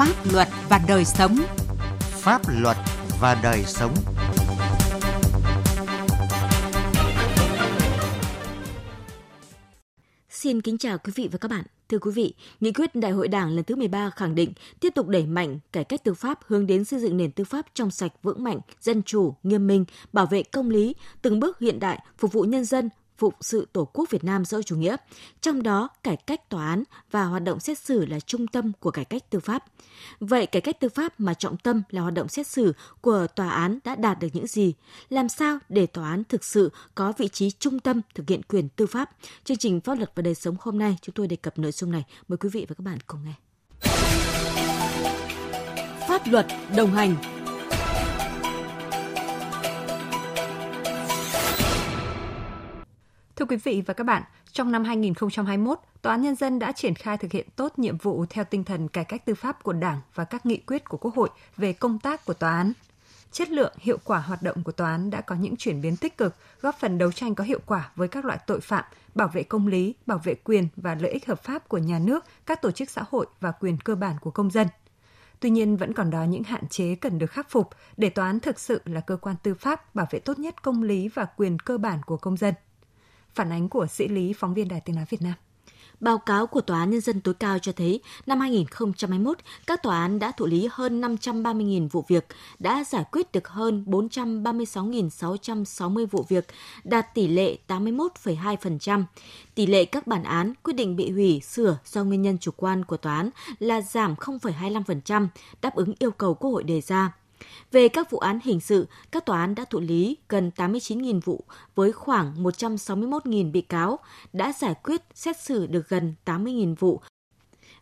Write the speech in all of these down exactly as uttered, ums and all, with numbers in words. Pháp luật và đời sống. Pháp luật và đời sống. Xin kính chào quý vị và các bạn. Thưa quý vị, Nghị quyết Đại hội Đảng lần thứ mười ba khẳng định tiếp tục đẩy mạnh cải cách tư pháp hướng đến xây dựng nền tư pháp trong sạch, vững mạnh, dân chủ, nghiêm minh, bảo vệ công lý, từng bước hiện đại, phục vụ nhân dân, phụng sự Tổ quốc Việt Nam xã hội chủ nghĩa. Trong đó, cải cách tòa án và hoạt động xét xử là trung tâm của cải cách tư pháp. Vậy cải cách tư pháp mà trọng tâm là hoạt động xét xử của tòa án đã đạt được những gì? Làm sao để tòa án thực sự có vị trí trung tâm thực hiện quyền tư pháp? Chương trình Pháp luật và đời sống hôm nay chúng tôi đề cập nội dung này. Mời quý vị và các bạn cùng nghe. Pháp luật đồng hành. Thưa quý vị và các bạn, trong năm hai nghìn không trăm hai mươi mốt, Tòa án Nhân dân đã triển khai thực hiện tốt nhiệm vụ theo tinh thần cải cách tư pháp của Đảng và các nghị quyết của Quốc hội về công tác của tòa án. Chất lượng, hiệu quả hoạt động của tòa án đã có những chuyển biến tích cực, góp phần đấu tranh có hiệu quả với các loại tội phạm, bảo vệ công lý, bảo vệ quyền và lợi ích hợp pháp của nhà nước, các tổ chức xã hội và quyền cơ bản của công dân. Tuy nhiên, vẫn còn đó những hạn chế cần được khắc phục để tòa án thực sự là cơ quan tư pháp bảo vệ tốt nhất công lý và quyền cơ bản của công dân. Phản ánh của Sĩ Lý, phóng viên Đài Tiếng nói Việt Nam. Báo cáo của Tòa án Nhân dân tối cao cho thấy, năm hai nghìn không trăm hai mươi mốt, các tòa án đã thụ lý hơn năm trăm ba mươi nghìn vụ việc, đã giải quyết được hơn bốn trăm ba mươi sáu nghìn sáu trăm sáu mươi vụ việc, đạt tỷ lệ tám mươi mốt phẩy hai phần trăm. Tỷ lệ các bản án, quyết định bị hủy, sửa do nguyên nhân chủ quan của tòa án là giảm không phẩy hai mươi lăm phần trăm, đáp ứng yêu cầu Quốc hội đề ra. Về các vụ án hình sự, các tòa án đã thụ lý gần tám mươi chín nghìn vụ với khoảng một trăm sáu mươi mốt nghìn bị cáo, đã giải quyết xét xử được gần tám mươi nghìn vụ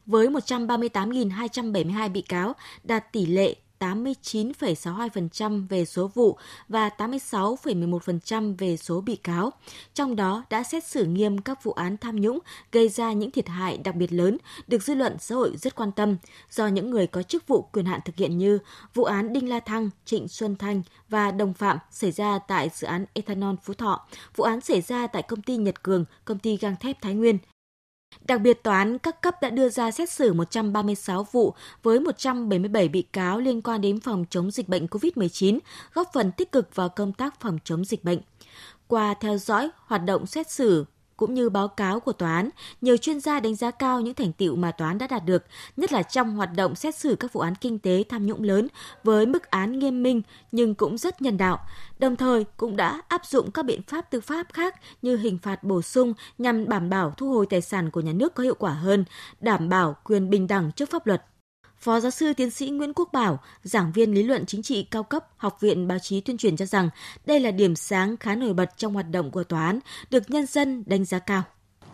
với một trăm ba mươi tám nghìn hai trăm bảy mươi hai bị cáo, đạt tỷ lệ tám mươi chín phẩy sáu mươi hai phần trăm về số vụ và tám mươi sáu phẩy mười một phần trăm về số bị cáo. Trong đó đã xét xử nghiêm các vụ án tham nhũng gây ra những thiệt hại đặc biệt lớn, được dư luận xã hội rất quan tâm, do những người có chức vụ quyền hạn thực hiện như vụ án Đinh La Thăng, Trịnh Xuân Thanh và đồng phạm xảy ra tại dự án Ethanol Phú Thọ, vụ án xảy ra tại công ty Nhật Cường, công ty gang thép Thái Nguyên. Đặc biệt, tòa án các cấp đã đưa ra xét xử một trăm ba mươi sáu vụ với một trăm bảy mươi bảy bị cáo liên quan đến phòng chống dịch bệnh covid mười chín, góp phần tích cực vào công tác phòng chống dịch bệnh. Qua theo dõi hoạt động xét xử cũng như báo cáo của tòa án, nhiều chuyên gia đánh giá cao những thành tựu mà tòa án đã đạt được, nhất là trong hoạt động xét xử các vụ án kinh tế tham nhũng lớn với mức án nghiêm minh nhưng cũng rất nhân đạo. Đồng thời cũng đã áp dụng các biện pháp tư pháp khác như hình phạt bổ sung nhằm đảm bảo thu hồi tài sản của nhà nước có hiệu quả hơn, đảm bảo quyền bình đẳng trước pháp luật. Phó giáo sư tiến sĩ Nguyễn Quốc Bảo, giảng viên lý luận chính trị cao cấp, Học viện Báo chí Tuyên truyền cho rằng đây là điểm sáng khá nổi bật trong hoạt động của tòa án, được nhân dân đánh giá cao.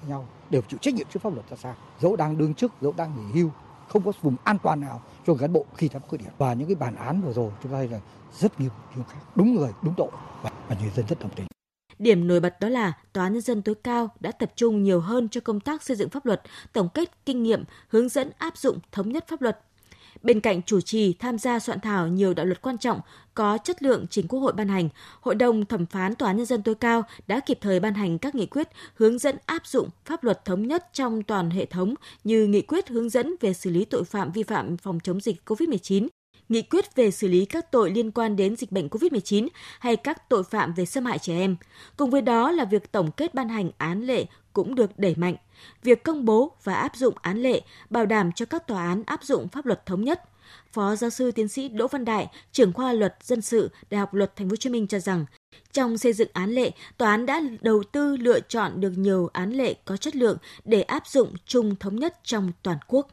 Nhau đều chịu trách nhiệm trước pháp luật ra sao, dẫu đang đương chức, dẫu đang nghỉ hưu, không có vùng an toàn nào cho cán bộ khi tham khuyết điểm. Và những cái bản án vừa rồi chúng ta thấy là rất nghiêm, nghiêm khắc, đúng người, đúng tội và người dân rất đồng tình. Điểm nổi bật đó là Tòa án Nhân dân tối cao đã tập trung nhiều hơn cho công tác xây dựng pháp luật, tổng kết kinh nghiệm, hướng dẫn áp dụng thống nhất pháp luật. Bên cạnh chủ trì tham gia soạn thảo nhiều đạo luật quan trọng có chất lượng trình Quốc hội ban hành, Hội đồng Thẩm phán Tòa án Nhân dân tối cao đã kịp thời ban hành các nghị quyết hướng dẫn áp dụng pháp luật thống nhất trong toàn hệ thống như nghị quyết hướng dẫn về xử lý tội phạm vi phạm phòng chống dịch covid mười chín, nghị quyết về xử lý các tội liên quan đến dịch bệnh covid mười chín hay các tội phạm về xâm hại trẻ em. Cùng với đó là việc tổng kết ban hành án lệ cũng được đẩy mạnh. Việc công bố và áp dụng án lệ bảo đảm cho các tòa án áp dụng pháp luật thống nhất. Phó giáo sư tiến sĩ Đỗ Văn Đại, trưởng khoa luật dân sự, Đại học Luật Thành phố Hồ Chí Minh cho rằng trong xây dựng án lệ, tòa án đã đầu tư lựa chọn được nhiều án lệ có chất lượng để áp dụng chung thống nhất trong toàn quốc.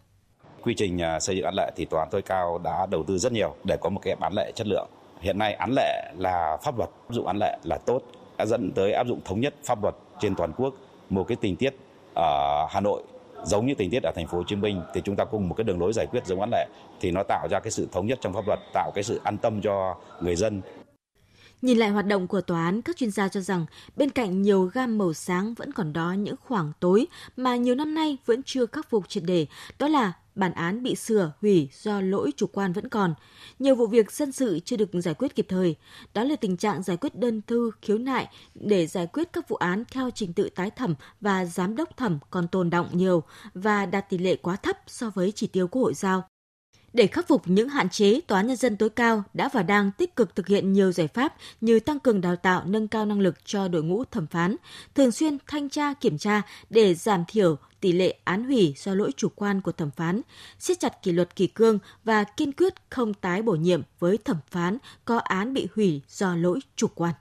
Quy trình xây dựng án lệ thì Tòa án tối cao đã đầu tư rất nhiều để có một cái án lệ chất lượng. Hiện nay án lệ là pháp luật, áp dụng án lệ là tốt, đã dẫn tới áp dụng thống nhất pháp luật trên toàn quốc. Một cái tình tiết ở Hà Nội giống như tình tiết ở Thành phố Hồ Chí Minh thì chúng ta cùng một cái đường lối giải quyết giống án lệ thì nó tạo ra cái sự thống nhất trong pháp luật, tạo cái sự an tâm cho người dân. Nhìn lại hoạt động của tòa án, các chuyên gia cho rằng bên cạnh nhiều gam màu sáng vẫn còn đó những khoảng tối mà nhiều năm nay vẫn chưa khắc phục triệt để, đó là bản án bị sửa, hủy do lỗi chủ quan vẫn còn. Nhiều vụ việc dân sự chưa được giải quyết kịp thời. Đó là tình trạng giải quyết đơn thư, khiếu nại để giải quyết các vụ án theo trình tự tái thẩm và giám đốc thẩm còn tồn đọng nhiều và đạt tỷ lệ quá thấp so với chỉ tiêu Quốc hội giao. Để khắc phục những hạn chế, Tòa Nhân dân tối cao đã và đang tích cực thực hiện nhiều giải pháp như tăng cường đào tạo, nâng cao năng lực cho đội ngũ thẩm phán, thường xuyên thanh tra kiểm tra để giảm thiểu tỷ lệ án hủy do lỗi chủ quan của thẩm phán, siết chặt kỷ luật kỷ cương và kiên quyết không tái bổ nhiệm với thẩm phán có án bị hủy do lỗi chủ quan.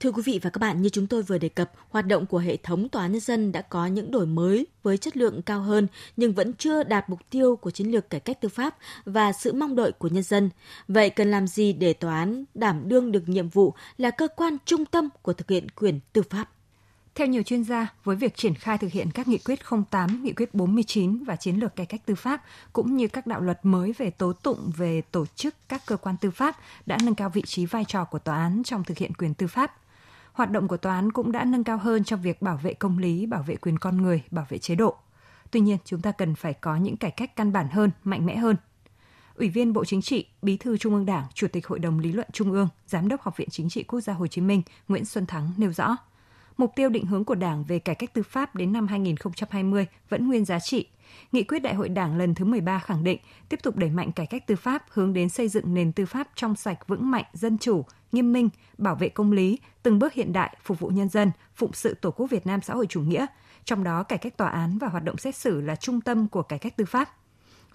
Thưa quý vị và các bạn, như chúng tôi vừa đề cập, hoạt động của hệ thống Tòa Nhân dân đã có những đổi mới với chất lượng cao hơn nhưng vẫn chưa đạt mục tiêu của chiến lược cải cách tư pháp và sự mong đợi của nhân dân. Vậy cần làm gì để tòa án đảm đương được nhiệm vụ là cơ quan trung tâm của thực hiện quyền tư pháp? Theo nhiều chuyên gia, với việc triển khai thực hiện các nghị quyết không tám, nghị quyết bốn mươi chín và chiến lược cải cách tư pháp, cũng như các đạo luật mới về tố tụng, về tổ chức các cơ quan tư pháp đã nâng cao vị trí vai trò của tòa án trong thực hiện quyền tư pháp. Hoạt động của tòa án cũng đã nâng cao hơn trong việc bảo vệ công lý, bảo vệ quyền con người, bảo vệ chế độ. Tuy nhiên, chúng ta cần phải có những cải cách căn bản hơn, mạnh mẽ hơn. Ủy viên Bộ Chính trị, Bí thư Trung ương Đảng, Chủ tịch Hội đồng Lý luận Trung ương, Giám đốc Học viện Chính trị Quốc gia Hồ Chí Minh, Nguyễn Xuân Thắng nêu rõ, mục tiêu định hướng của Đảng về cải cách tư pháp đến năm hai không hai không vẫn nguyên giá trị. Nghị quyết Đại hội Đảng lần thứ mười ba khẳng định tiếp tục đẩy mạnh cải cách tư pháp hướng đến xây dựng nền tư pháp trong sạch, vững mạnh, dân chủ, nghiêm minh, bảo vệ công lý, từng bước hiện đại, phục vụ nhân dân, phụng sự Tổ quốc Việt Nam xã hội chủ nghĩa, trong đó cải cách tòa án và hoạt động xét xử là trung tâm của cải cách tư pháp.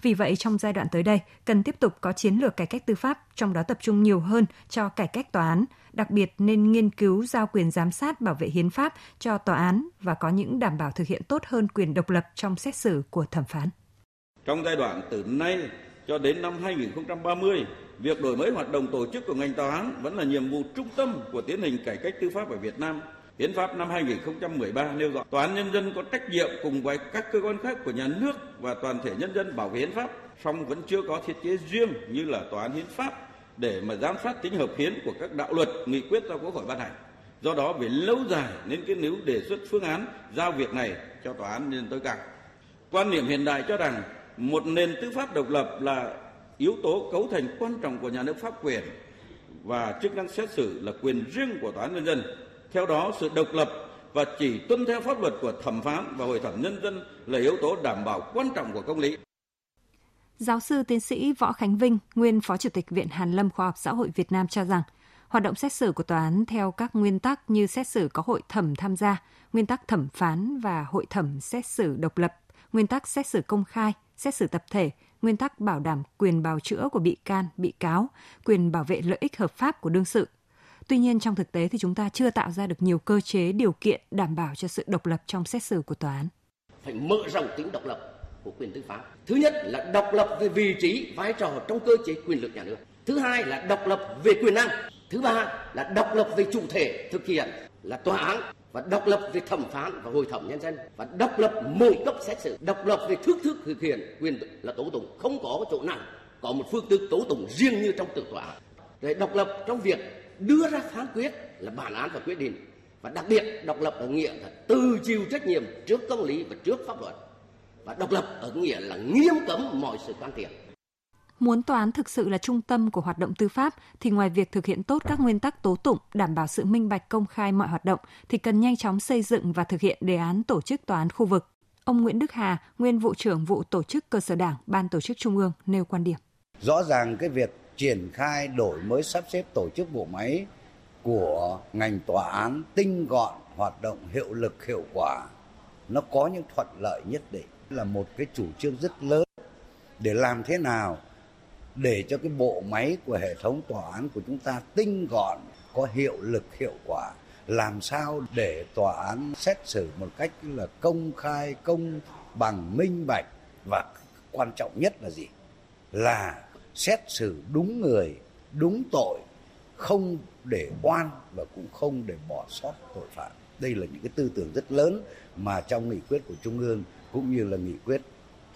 Vì vậy, trong giai đoạn tới đây, cần tiếp tục có chiến lược cải cách tư pháp, trong đó tập trung nhiều hơn cho cải cách tòa án, đặc biệt nên nghiên cứu giao quyền giám sát bảo vệ hiến pháp cho tòa án và có những đảm bảo thực hiện tốt hơn quyền độc lập trong xét xử của thẩm phán. Trong giai đoạn từ nay cho đến năm hai không ba không, việc đổi mới hoạt động tổ chức của ngành tòa án vẫn là nhiệm vụ trung tâm của tiến trình cải cách tư pháp ở Việt Nam. Hiến pháp năm hai không một ba nêu rõ Tòa án Nhân dân có trách nhiệm cùng với các cơ quan khác của nhà nước và toàn thể nhân dân bảo vệ hiến pháp, song vẫn chưa có thiết chế riêng như là Tòa án Hiến pháp để mà giám sát tính hợp hiến của các đạo luật, nghị quyết do Quốc hội ban hành. Do đó về lâu dài nên cái nếu đề xuất phương án giao việc này cho Tòa án Nhân dân tối cao. Quan niệm hiện đại cho rằng một nền tư pháp độc lập là yếu tố cấu thành quan trọng của nhà nước pháp quyền và chức năng xét xử là quyền riêng của Tòa án Nhân dân. Theo đó, sự độc lập và chỉ tuân theo pháp luật của thẩm phán và hội thẩm nhân dân là yếu tố đảm bảo quan trọng của công lý. Giáo sư tiến sĩ Võ Khánh Vinh, nguyên Phó Chủ tịch Viện Hàn lâm Khoa học Xã hội Việt Nam cho rằng, hoạt động xét xử của tòa án theo các nguyên tắc như xét xử có hội thẩm tham gia, nguyên tắc thẩm phán và hội thẩm xét xử độc lập, nguyên tắc xét xử công khai, xét xử tập thể, nguyên tắc bảo đảm quyền bào chữa của bị can, bị cáo, quyền bảo vệ lợi ích hợp pháp của đương sự. Tuy nhiên, trong thực tế thì chúng ta chưa tạo ra được nhiều cơ chế điều kiện đảm bảo cho sự độc lập trong xét xử của tòa án. Phải mở rộng tính độc lập của quyền tư pháp. Thứ nhất là độc lập về vị trí, vai trò trong cơ chế quyền lực nhà nước. Thứ hai là độc lập về quyền năng. Thứ ba là độc lập về chủ thể thực hiện là tòa án và độc lập về thẩm phán và hội thẩm nhân dân và độc lập mỗi cấp xét xử, độc lập về thức thức thực hiện quyền là tố tụng, không có chỗ nào có một phương thức tố tụng riêng như trong tự tòa án. Rồi độc lập trong việc đưa ra phán quyết là bản án và quyết định, và đặc biệt độc lập ở nghĩa là tự chịu trách nhiệm trước công lý và trước pháp luật, và độc lập ở nghĩa là nghiêm cấm mọi sự can thiệp. Muốn tòa án thực sự là trung tâm của hoạt động tư pháp thì ngoài việc thực hiện tốt các nguyên tắc tố tụng, đảm bảo sự minh bạch công khai mọi hoạt động thì cần nhanh chóng xây dựng và thực hiện đề án tổ chức tòa án khu vực. Ông Nguyễn Đức Hà, nguyên vụ trưởng vụ tổ chức cơ sở đảng, Ban Tổ chức Trung ương nêu quan điểm. Rõ ràng cái việc triển khai đổi mới sắp xếp tổ chức bộ máy của ngành tòa án tinh gọn, hoạt động hiệu lực hiệu quả, nó có những thuận lợi nhất định, là một cái chủ trương rất lớn để làm thế nào để cho cái bộ máy của hệ thống tòa án của chúng ta tinh gọn, có hiệu lực hiệu quả, làm sao để tòa án xét xử một cách là công khai, công bằng, minh bạch và quan trọng nhất là gì? Là xét xử đúng người, đúng tội, không để oan và cũng không để bỏ sót tội phạm. Đây là những cái tư tưởng rất lớn mà trong nghị quyết của Trung ương cũng như là nghị quyết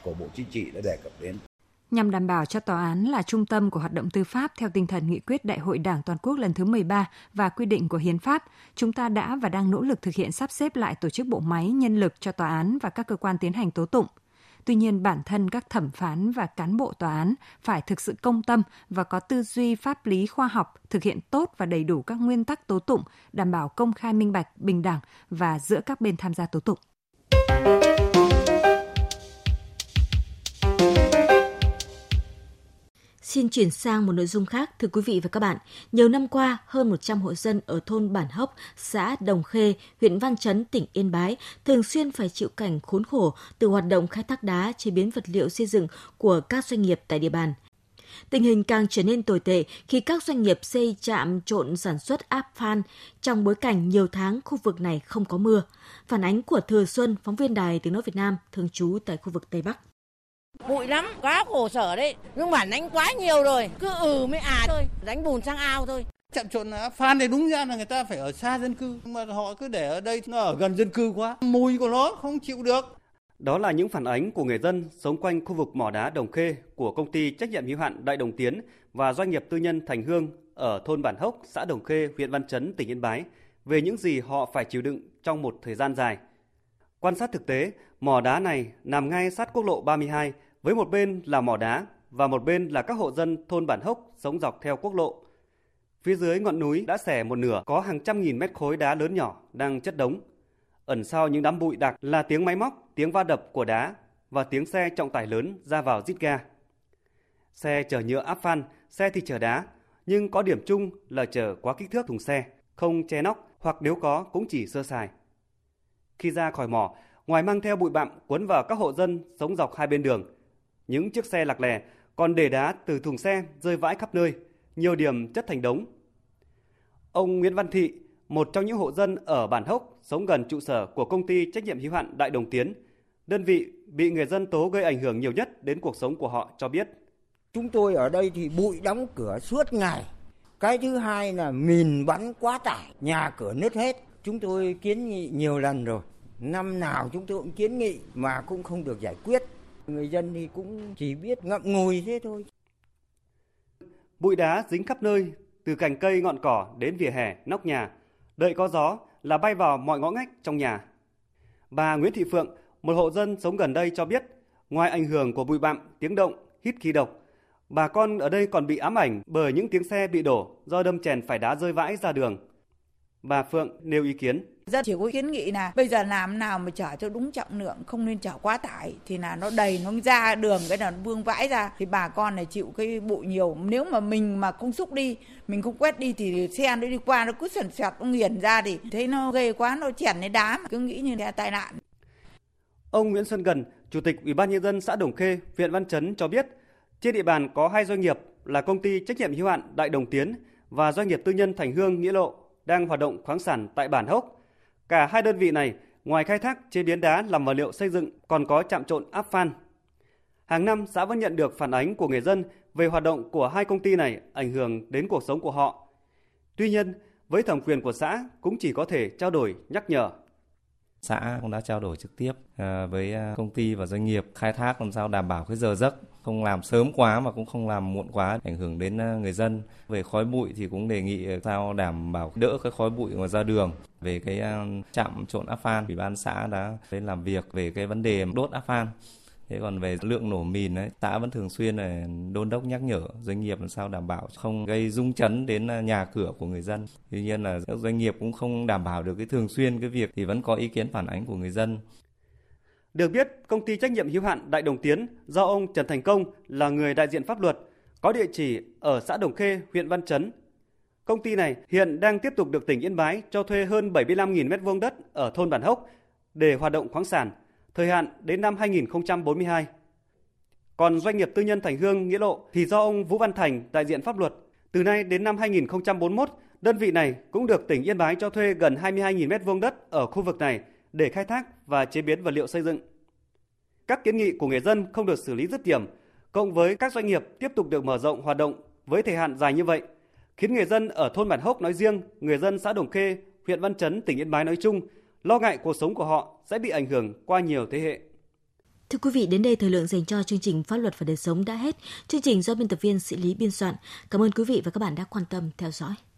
của Bộ Chính trị đã đề cập đến. Nhằm đảm bảo cho tòa án là trung tâm của hoạt động tư pháp theo tinh thần nghị quyết Đại hội Đảng Toàn quốc lần thứ mười ba và quy định của Hiến pháp, chúng ta đã và đang nỗ lực thực hiện sắp xếp lại tổ chức bộ máy nhân lực cho tòa án và các cơ quan tiến hành tố tụng. Tuy nhiên, bản thân các thẩm phán và cán bộ tòa án phải thực sự công tâm và có tư duy pháp lý khoa học, thực hiện tốt và đầy đủ các nguyên tắc tố tụng, đảm bảo công khai, minh bạch, bình đẳng và giữa các bên tham gia tố tụng. Xin chuyển sang một nội dung khác, thưa quý vị và các bạn. Nhiều năm qua, hơn một trăm hộ dân ở thôn Bản Hốc, xã Đồng Khê, huyện Văn Chấn, tỉnh Yên Bái thường xuyên phải chịu cảnh khốn khổ từ hoạt động khai thác đá, chế biến vật liệu xây dựng của các doanh nghiệp tại địa bàn. Tình hình càng trở nên tồi tệ khi các doanh nghiệp xây trạm trộn sản xuất áp phan trong bối cảnh nhiều tháng khu vực này không có mưa. Phản ánh của Thừa Xuân, phóng viên Đài Tiếng nói Việt Nam, thường trú tại khu vực Tây Bắc. Bụi lắm, quá khổ sở đấy, nhưng mà đánh quá nhiều rồi, cứ ừ mới à thôi, đánh bùn sang ao thôi. Trạm trộn phan thì đúng ra là người ta phải ở xa dân cư, mà họ cứ để ở đây, nó ở gần dân cư quá, mùi của nó không chịu được. Đó là những phản ánh của người dân sống quanh khu vực mỏ đá Đồng Khê của công ty trách nhiệm hữu hạn Đại Đồng Tiến và doanh nghiệp tư nhân Thành Hương ở thôn Bản Hốc, xã Đồng Khê, huyện Văn Chấn, tỉnh Yên Bái về những gì họ phải chịu đựng trong một thời gian dài. Quan sát thực tế, mỏ đá này nằm ngay sát quốc lộ ba mươi hai, với một bên là mỏ đá và một bên là các hộ dân thôn Bản Hốc sống dọc theo quốc lộ. Phía dưới ngọn núi đã xẻ một nửa có hàng trăm nghìn mét khối đá lớn nhỏ đang chất đống. Ẩn sau những đám bụi đặc là tiếng máy móc, tiếng va đập của đá và tiếng xe trọng tải lớn ra vào rít ga. Xe chở nhựa áp phan, xe thì chở đá, nhưng có điểm chung là chở quá kích thước thùng xe, không che nóc hoặc nếu có cũng chỉ sơ sài. Khi ra khỏi mỏ, ngoài mang theo bụi bặm cuốn vào các hộ dân sống dọc hai bên đường, những chiếc xe lạc lè còn để đá từ thùng xe rơi vãi khắp nơi, nhiều điểm chất thành đống. Ông Nguyễn Văn Thị, một trong những hộ dân ở Bản Hốc sống gần trụ sở của công ty trách nhiệm hữu hạn Đại Đồng Tiến, đơn vị bị người dân tố gây ảnh hưởng nhiều nhất đến cuộc sống của họ cho biết. Chúng tôi ở đây thì bụi đóng cửa suốt ngày. Cái thứ hai là mìn bắn quá tải, nhà cửa nứt hết. Chúng tôi kiến nghị nhiều lần rồi. Năm nào chúng tôi cũng kiến nghị mà cũng không được giải quyết. Người dân thì cũng chỉ biết ngậm ngùi thế thôi. Bụi đá dính khắp nơi, từ cành cây, ngọn cỏ đến vỉa hè, nóc nhà. Đợi có gió là bay vào mọi ngõ ngách trong nhà. Bà Nguyễn Thị Phượng, một hộ dân sống gần đây cho biết, ngoài ảnh hưởng của bụi bặm, tiếng động, hít khí độc, bà con ở đây còn bị ám ảnh bởi những tiếng xe bị đổ do đâm chèn phải đá rơi vãi ra đường. Bà Phượng nêu ý kiến. Dân chỉ có kiến nghị là bây giờ làm nào mà chở cho đúng trọng lượng, không nên chở quá tải thì là nó đầy, nó ra đường cái là nó vương vãi ra thì bà con này chịu cái bụi nhiều. Nếu mà mình mà không xúc đi, mình không quét đi thì xe nó đi qua nó cứ sần sẹt, nó nghiền ra thì thấy nó ghê quá, nó chèn lên đá, mà cứ nghĩ như là tai nạn. Ông Nguyễn Xuân Gần, Chủ tịch Ủy ban Nhân dân xã Đồng Khê, huyện Văn Chấn cho biết, trên địa bàn có hai doanh nghiệp là công ty trách nhiệm hữu hạn Đại Đồng Tiến và doanh nghiệp tư nhân Thành Hương Nghĩa Lộ đang hoạt động khoáng sản tại Bản Hốc. Cả hai đơn vị này, ngoài khai thác chế biến đá làm vật liệu xây dựng, còn có trạm trộn áp phan. Hàng năm, xã vẫn nhận được phản ánh của người dân về hoạt động của hai công ty này ảnh hưởng đến cuộc sống của họ. Tuy nhiên, với thẩm quyền của xã cũng chỉ có thể trao đổi, nhắc nhở. Xã cũng đã trao đổi trực tiếp với công ty và doanh nghiệp khai thác làm sao đảm bảo cái giờ giấc, không làm sớm quá mà cũng không làm muộn quá, ảnh hưởng đến người dân. Về khói bụi thì cũng đề nghị sao đảm bảo đỡ cái khói bụi mà ra đường. Về cái trạm trộn áp phan, Ủy ban xã đã đến làm việc về cái vấn đề đốt áp phan. Thế còn về lượng nổ mìn, ấy, xã vẫn thường xuyên đôn đốc nhắc nhở doanh nghiệp làm sao đảm bảo không gây rung chấn đến nhà cửa của người dân. Tuy nhiên là các doanh nghiệp cũng không đảm bảo được cái thường xuyên cái việc thì vẫn có ý kiến phản ánh của người dân. Được biết, công ty trách nhiệm hữu hạn Đại Đồng Tiến do ông Trần Thành Công là người đại diện pháp luật, có địa chỉ ở xã Đồng Khê, huyện Văn Chấn. Công ty này hiện đang tiếp tục được tỉnh Yên Bái cho thuê hơn bảy mươi lăm nghìn mét vuông đất ở thôn Bản Hốc để hoạt động khoáng sản, thời hạn đến năm hai nghìn không trăm bốn mươi hai. Còn doanh nghiệp tư nhân Thành Hương Nghĩa Lộ thì do ông Vũ Văn Thành đại diện pháp luật. Từ nay đến năm hai nghìn không trăm bốn mươi mốt, đơn vị này cũng được tỉnh Yên Bái cho thuê gần hai mươi hai nghìn mét vuông đất ở khu vực này để khai thác và chế biến vật liệu xây dựng. Các kiến nghị của người dân không được xử lý dứt điểm, cộng với các doanh nghiệp tiếp tục được mở rộng hoạt động với thời hạn dài như vậy, khiến người dân ở thôn Bản Hốc nói riêng, người dân xã Đồng Khê, huyện Văn Chấn, tỉnh Yên Bái nói chung lo ngại cuộc sống của họ sẽ bị ảnh hưởng qua nhiều thế hệ. Thưa quý vị, đến đây thời lượng dành cho chương trình Pháp luật và đời sống đã hết. Chương trình do biên tập viên Sĩ Lý biên soạn. Cảm ơn quý vị và các bạn đã quan tâm theo dõi.